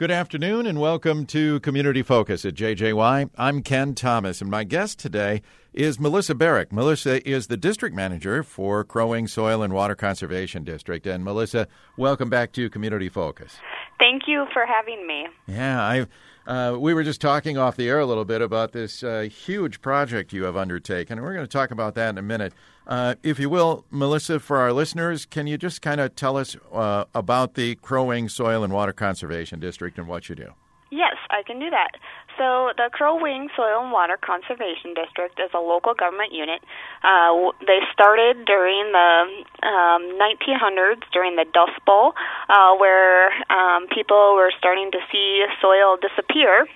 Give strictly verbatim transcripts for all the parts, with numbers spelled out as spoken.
Good afternoon and welcome to Community Focus at J J Y. I'm Ken Thomas, and my guest today is Melissa Barrick. Melissa is the district manager for Crow Wing Soil and Water Conservation District. And Melissa, welcome back to Community Focus. Thank you for having me. Yeah, I've, uh, we were just talking off the air a little bit about this uh, huge project you have undertaken, and we're going to talk about that in a minute. Uh, if you will, Melissa, for our listeners, can you just kind of tell us uh, about the Crow Wing Soil and Water Conservation District and what you do? Yes, I can do that. So the Crow Wing Soil and Water Conservation District is a local government unit. Uh, they started during the um, nineteen hundreds, during the Dust Bowl, uh, where um, people were starting to see soil disappear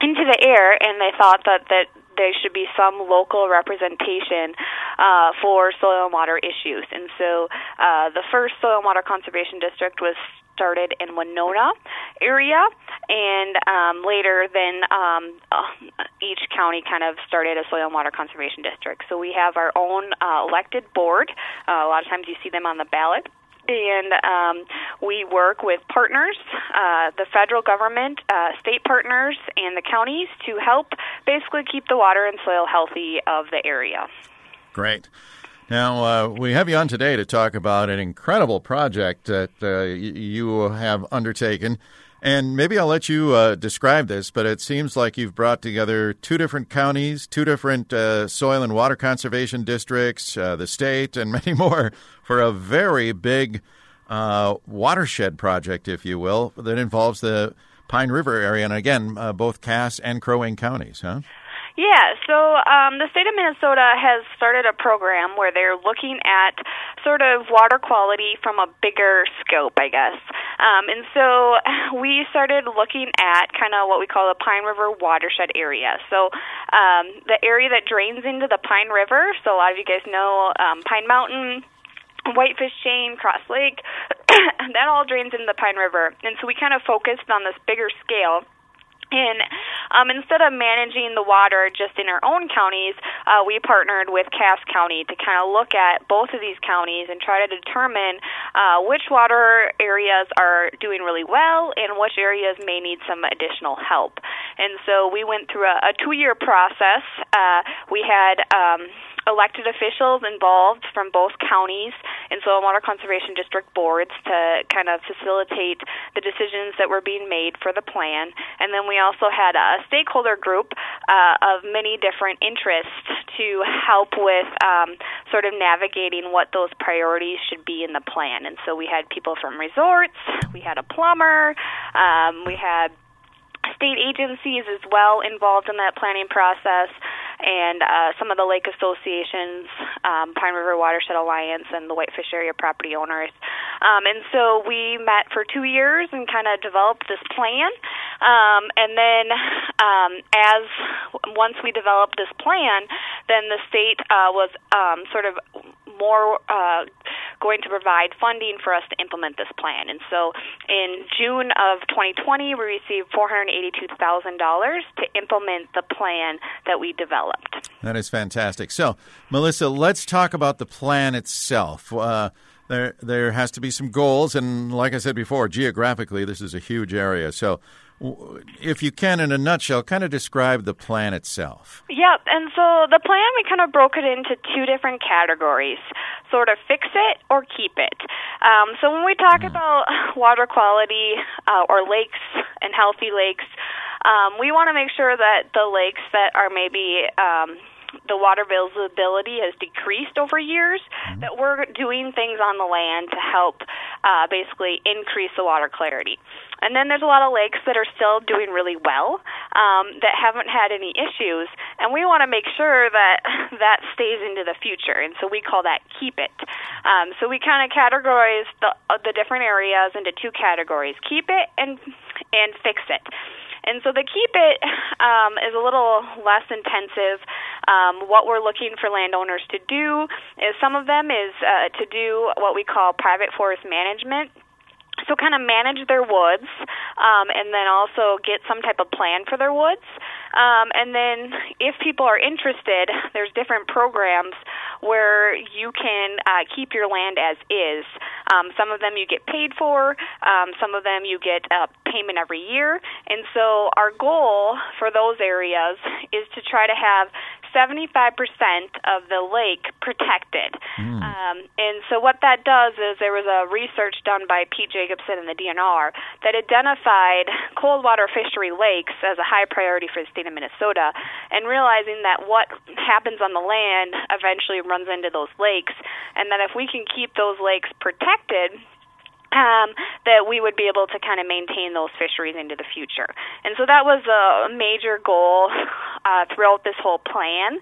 into the air, and they thought that, that there should be some local representation uh, for soil and water issues. And so uh, the first Soil and Water Conservation District was started in Winona area, and um, later then um, uh, each county kind of started a soil and water conservation district. So we have our own uh, elected board. Uh, a lot of times you see them on the ballot. And um, we work with partners, uh, the federal government, uh, state partners, and the counties to help basically keep the water and soil healthy of the area. Great. Now, uh, we have you on today to talk about an incredible project that uh, you have undertaken. And maybe I'll let you uh, describe this, but it seems like you've brought together two different counties, two different uh, soil and water conservation districts, uh, the state, and many more for a very big uh, watershed project, if you will, that involves the Pine River area. And again, uh, both Cass and Crow Wing counties, huh? Yeah, so um, the state of Minnesota has started a program where they're looking at sort of water quality from a bigger scope, I guess. Um, and so we started looking at kind of what we call the Pine River Watershed Area. So um, the area that drains into the Pine River, so a lot of you guys know um, Pine Mountain, Whitefish Chain, Cross Lake, that all drains into the Pine River. And so we kind of focused on this bigger scale. And um, instead of managing the water just in our own counties, uh, we partnered with Cass County to kind of look at both of these counties and try to determine uh, which water areas are doing really well and which areas may need some additional help. And so we went through a, a two-year process. Uh, we had um, elected officials involved from both counties and soil and water conservation district boards to kind of facilitate the decisions that were being made for the plan. And then we also had a stakeholder group uh, of many different interests to help with um, sort of navigating what those priorities should be in the plan. And so we had people from resorts, we had a plumber, um, we had state agencies as well involved in that planning process, and uh, some of the lake associations, um, Pine River Watershed Alliance, and the Whitefish Area Property Owners. Um, and so we met for two years and kind of developed this plan. Um, and then um, as once we developed this plan, then the state uh, was um, sort of more uh, going to provide funding for us to implement this plan. And so in June of twenty twenty, we received four hundred eighty-two thousand dollars to implement the plan that we developed. That is fantastic. So, Melissa, let's talk about the plan itself. Uh, there there has to be some goals, and like I said before, geographically, this is a huge area. So, if you can, in a nutshell, kind of describe the plan itself. Yep, and so the plan, we kind of broke it into two different categories, sort of fix it or keep it. Um, so when we talk mm. about water quality uh, or lakes and healthy lakes, Um, we want to make sure that the lakes that are maybe um, the water visibility has decreased over years, mm-hmm. that we're doing things on the land to help uh, basically increase the water clarity. And then there's a lot of lakes that are still doing really well um, that haven't had any issues, and we want to make sure that that stays into the future, and so we call that keep it. Um, so we kind of categorize the, uh, the different areas into two categories, keep it and and fix it. And so the keep it um, is a little less intensive. Um, what we're looking for landowners to do is some of them is uh, to do what we call private forest management. So kind of manage their woods um, and then also get some type of plan for their woods. Um, and then if people are interested, there's different programs where you can uh, keep your land as is. Um, some of them you get paid for. Um, some of them you get a payment every year. And so our goal for those areas is to try to have seventy-five percent of the lake protected. Mm. Um, and so what that does is there was a research done by Pete Jacobson and the D N R that identified cold water fishery lakes as a high priority for the state of Minnesota, and realizing that what happens on the land eventually runs into those lakes, and that if we can keep those lakes protected, Um, that we would be able to kind of maintain those fisheries into the future. And so that was a major goal uh, throughout this whole plan.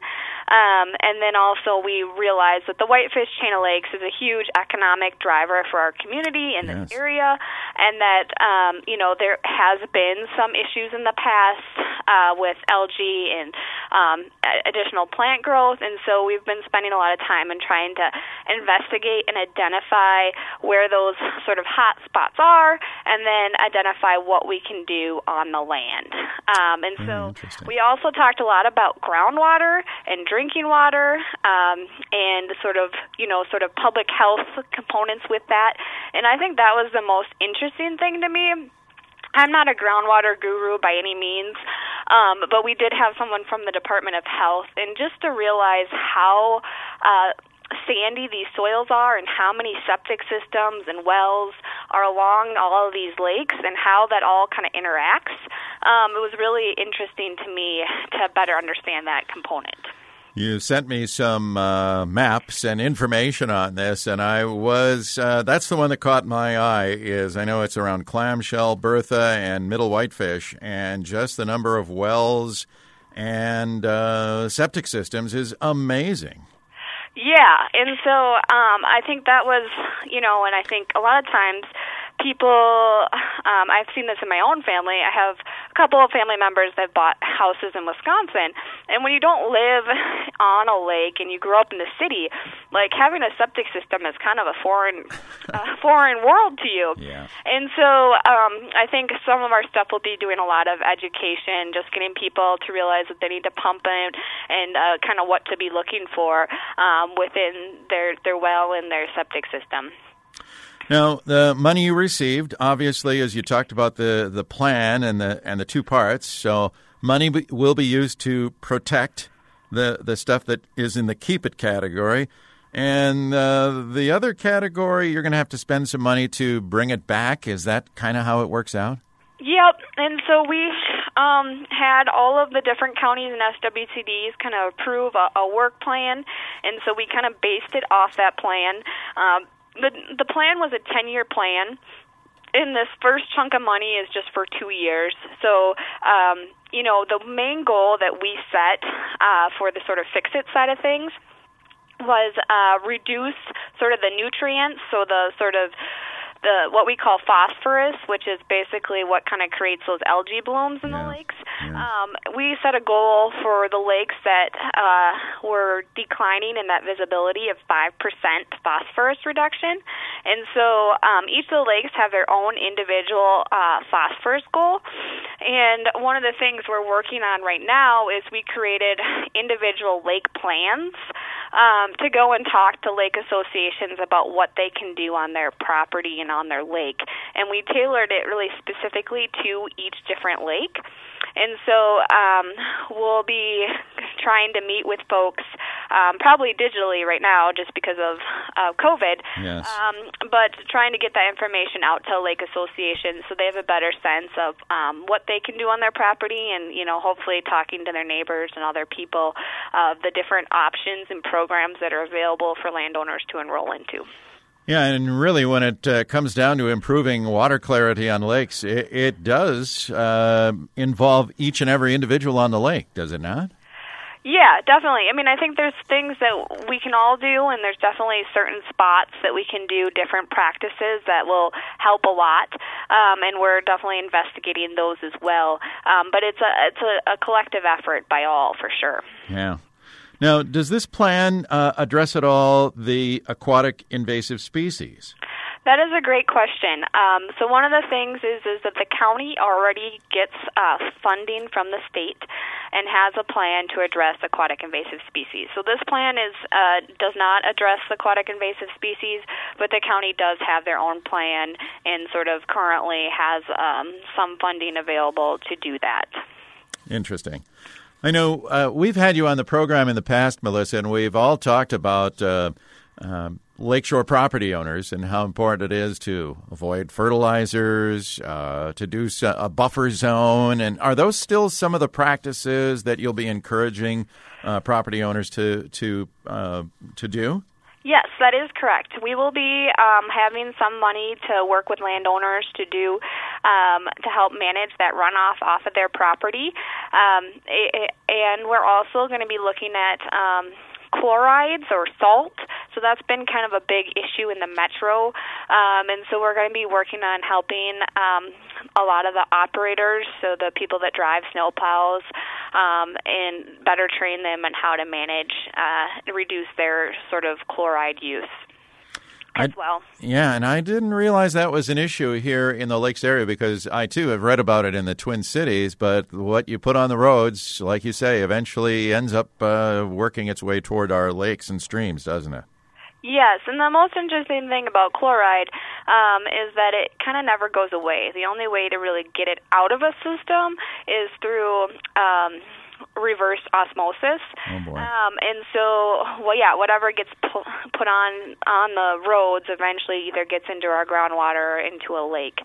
Um, and then also we realized that the Whitefish Chain of Lakes is a huge economic driver for our community in yes. this area, and that, um, you know, there has been some issues in the past uh, with algae and um, additional plant growth, and so we've been spending a lot of time in trying to investigate and identify where those sort of hot spots are, and then identify what we can do on the land. Um, and so mm, we also talked a lot about groundwater and drinking water, um, and sort of, you know, sort of public health components with that. And I think that was the most interesting thing to me. I'm not a groundwater guru by any means, um, but we did have someone from the Department of Health, and just to realize how uh, sandy these soils are and how many septic systems and wells are along all of these lakes and how that all kind of interacts, um, it was really interesting to me to better understand that component. You sent me some uh, maps and information on this, and I was uh, – that's the one that caught my eye is I know it's around Clamshell, Bertha, and Middle Whitefish, and just the number of wells and uh, septic systems is amazing. Yeah, and so um, I think that was – you know, and I think a lot of times – people, um, I've seen this in my own family. I have a couple of family members that bought houses in Wisconsin. And when you don't live on a lake and you grow up in the city, like having a septic system is kind of a foreign uh, foreign world to you. Yeah. And so um, I think some of our stuff will be doing a lot of education, just getting people to realize that they need to pump in and uh, kind of what to be looking for um, within their, their well and their septic system. Now, the money you received, obviously, as you talked about the, the plan and the and the two parts, so money be, will be used to protect the, the stuff that is in the keep it category. And uh, the other category, you're going to have to spend some money to bring it back. Is that kind of how it works out? Yep. And so we um, had all of the different counties and S W C Ds kind of approve a, a work plan. And so we kind of based it off that plan. Um, The the plan was a ten-year plan, and this first chunk of money is just for two years. So, um, you know, the main goal that we set uh, for the sort of fix-it side of things was uh, reduce sort of the nutrients, so the sort of the what we call phosphorus, which is basically what kind of creates those algae blooms in yeah. the lakes. Yeah. Um, we set a goal for the lakes that uh, were declining in that visibility of five percent phosphorus reduction. And so um, each of the lakes have their own individual uh, phosphorus goal. And one of the things we're working on right now is we created individual lake plans um, to go and talk to lake associations about what they can do on their property and on their lake. And we tailored it really specifically to each different lake. And so um, we'll be trying to meet with folks um, probably digitally right now just because of uh, COVID, yes. um, but trying to get that information out to lake associations so they have a better sense of um, what they can do on their property and, you know, hopefully talking to their neighbors and other people of uh, the different options and programs that are available for landowners to enroll into. Yeah, and really when it uh, comes down to improving water clarity on lakes, it, it does uh, involve each and every individual on the lake, does it not? Yeah, definitely. I mean, I think there's things that we can all do, and there's definitely certain spots that we can do different practices that will help a lot, um, and we're definitely investigating those as well. Um, but it's a it's a, a collective effort by all, for sure. Yeah. Now, does this plan uh, address at all the aquatic invasive species? That is a great question. Um, so one of the things is is that the county already gets uh, funding from the state, and has a plan to address aquatic invasive species. So this plan is uh, does not address aquatic invasive species, but the county does have their own plan and sort of currently has um, some funding available to do that. Interesting. I know uh, we've had you on the program in the past, Melissa, and we've all talked about uh, uh, lakeshore property owners and how important it is to avoid fertilizers, uh, to do a buffer zone. And are those still some of the practices that you'll be encouraging uh, property owners to to uh, to do? Yes, that is correct. We will be um, having some money to work with landowners to do um, to help manage that runoff off of their property, um, and we're also going to be looking at um, chlorides or salt. So that's been kind of a big issue in the metro, um, and so we're going to be working on helping um, a lot of the operators, so the people that drive snowplows, um, and better train them on how to manage, uh, reduce their sort of chloride use as I, well. Yeah, and I didn't realize that was an issue here in the Lakes area, because I, too, have read about it in the Twin Cities, but what you put on the roads, like you say, eventually ends up uh, working its way toward our lakes and streams, doesn't it? Yes, and the most interesting thing about chloride um, is that it kind of never goes away. The only way to really get it out of a system is through um, reverse osmosis. Oh boy. Um, and so, well, yeah, whatever gets pu- put on on the roads eventually either gets into our groundwater or into a lake.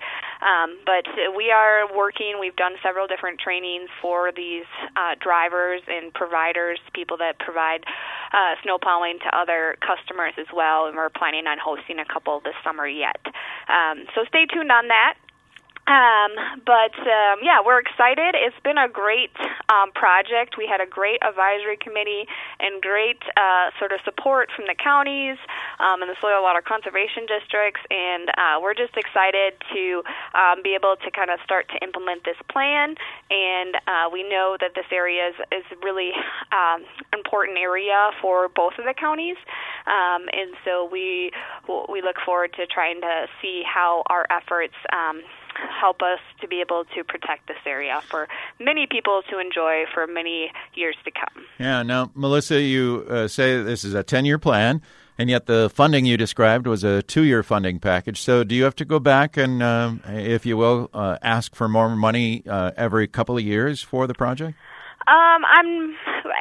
Um, but we are working, we've done several different trainings for these uh, drivers and providers, people that provide uh, snow plowing to other customers as well, and we're planning on hosting a couple this summer yet. Um, so stay tuned on that. Um, but, um, yeah, we're excited. It's been a great um, project. We had a great advisory committee and great uh, sort of support from the counties um, and the soil and water conservation districts, and uh, we're just excited to um, be able to kind of start to implement this plan, and uh, we know that this area is, is really um, important area for both of the counties, um, and so we we look forward to trying to see how our efforts um help us to be able to protect this area for many people to enjoy for many years to come. Yeah. Now, Melissa, you uh, say this is a ten-year plan, and yet the funding you described was a two-year funding package. So do you have to go back and, uh, if you will, uh, ask for more money uh, every couple of years for the project? Um, I'm,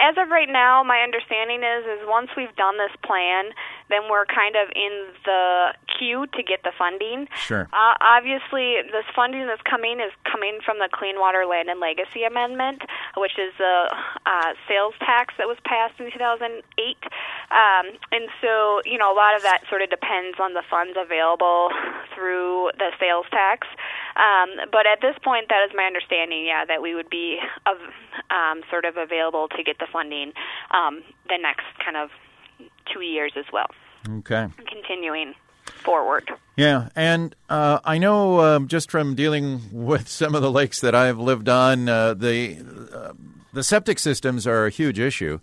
as of right now, my understanding is, is once we've done this plan, then we're kind of in the queue to get the funding. Sure. Uh, obviously, this funding that's coming is coming from the Clean Water Land and Legacy Amendment, which is the uh, sales tax that was passed in two thousand eight. Um, and so, you know, a lot of that sort of depends on the funds available through the sales tax. Um, but at this point, that is my understanding, yeah, that we would be of, um, sort of available to get the funding um, the next kind of two years as well. Okay. Continuing forward. Yeah, and uh, I know um, just from dealing with some of the lakes that I've lived on, uh, the, uh, the septic systems are a huge issue.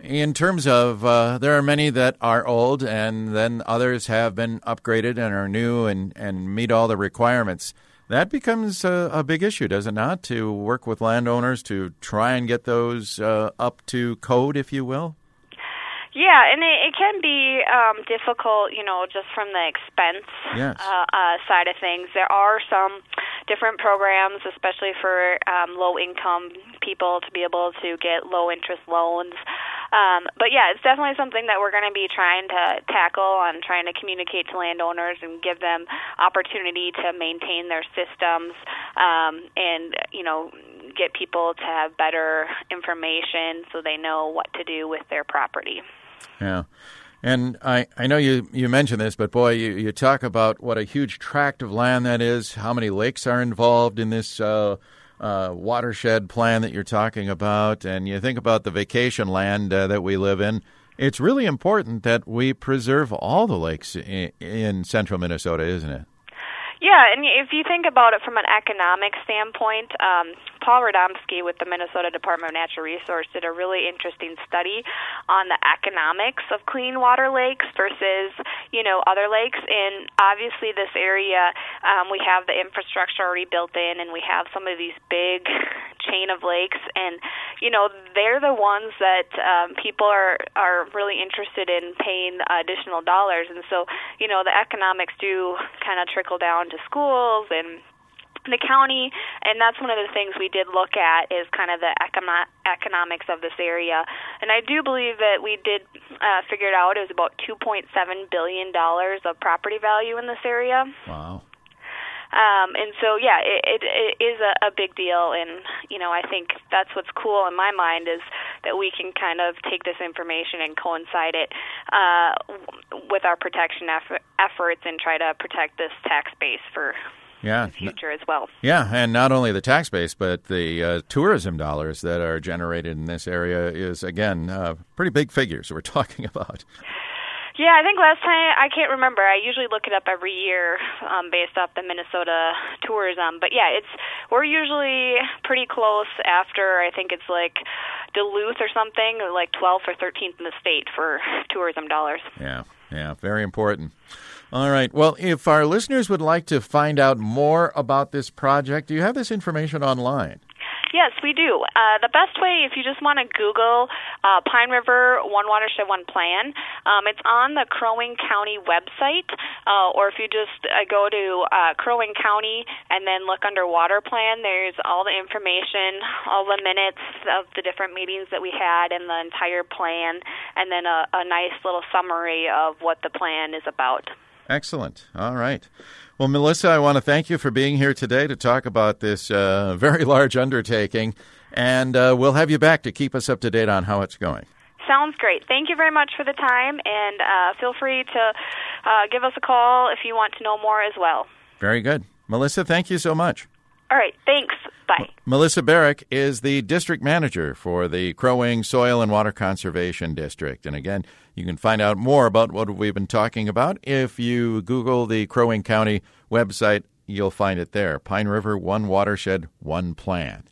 In terms of, uh, there are many that are old, and then others have been upgraded and are new and, and meet all the requirements. That becomes a, a big issue, does it not, to work with landowners to try and get those uh, up to code, if you will? Yeah, and it, it can be um, difficult, you know, just from the expense yes. uh, uh, side of things. There are some different programs, especially for um, low-income people, to be able to get low-interest loans. Um, but, yeah, it's definitely something that we're going to be trying to tackle and trying to communicate to landowners and give them opportunity to maintain their systems um, and, you know, get people to have better information so they know what to do with their property. Yeah. And I, I know you, you mentioned this, but, boy, you, you talk about what a huge tract of land that is, how many lakes are involved in this uh, uh, watershed plan that you're talking about, and you think about the vacation land uh, that we live in. It's really important that we preserve all the lakes in, in central Minnesota, isn't it? Yeah, and if you think about it from an economic standpoint, um, Paul Radomski with the Minnesota Department of Natural Resource did a really interesting study on the economics of clean water lakes versus, you know, other lakes. And obviously this area, um, we have the infrastructure already built in, and we have some of these big chain of lakes, and, you know, they're the ones that um, people are, are really interested in paying additional dollars. And so, you know, the economics do kind of trickle down to schools and the county, and that's one of the things we did look at, is kind of the econo- economics of this area. And I do believe that we did uh, figure it out. It was about two point seven billion dollars of property value in this area. Wow. Um, and so, yeah, it, it, it is a, a big deal, and, you know, I think that's what's cool in my mind, is that we can kind of take this information and coincide it uh, with our protection effort, efforts and try to protect this tax base for yeah. the future as well. Yeah, and not only the tax base, but the uh, tourism dollars that are generated in this area is, again, uh, pretty big figures we're talking about. Yeah, I think last time, I can't remember. I usually look it up every year um, based off the Minnesota tourism. But yeah, it's we're usually pretty close after, I think it's like Duluth or something, or like twelfth or thirteenth in the state for tourism dollars. Yeah, yeah, very important. All right. Well, if our listeners would like to find out more about this project, do you have this information online? Yes, we do. Uh, the best way, if you just want to Google uh, Pine River One Watershed One Plan, um, it's on the Crow Wing County website, uh, or if you just uh, go to uh, Crow Wing County and then look under Water Plan, there's all the information, all the minutes of the different meetings that we had, and the entire plan, and then a, a nice little summary of what the plan is about. Excellent. All right. Well, Melissa, I want to thank you for being here today to talk about this uh, very large undertaking, and uh, we'll have you back to keep us up to date on how it's going. Sounds great. Thank you very much for the time, and uh, feel free to uh, give us a call if you want to know more as well. Very good. Melissa, thank you so much. All right. Thanks. Bye. Melissa Barrick is the district manager for the Crow Wing Soil and Water Conservation District. And again, you can find out more about what we've been talking about. If you Google the Crow Wing County website, you'll find it there. Pine River One Watershed, One Plan.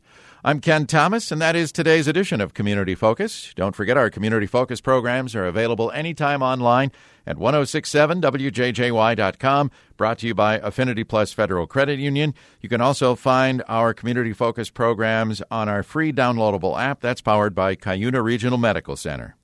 I'm Ken Thomas, and that is today's edition of Community Focus. Don't forget, our Community Focus programs are available anytime online at ten sixty-seven W J J Y dot com, brought to you by Affinity Plus Federal Credit Union. You can also find our Community Focus programs on our free downloadable app that's powered by Cuyuna Regional Medical Center.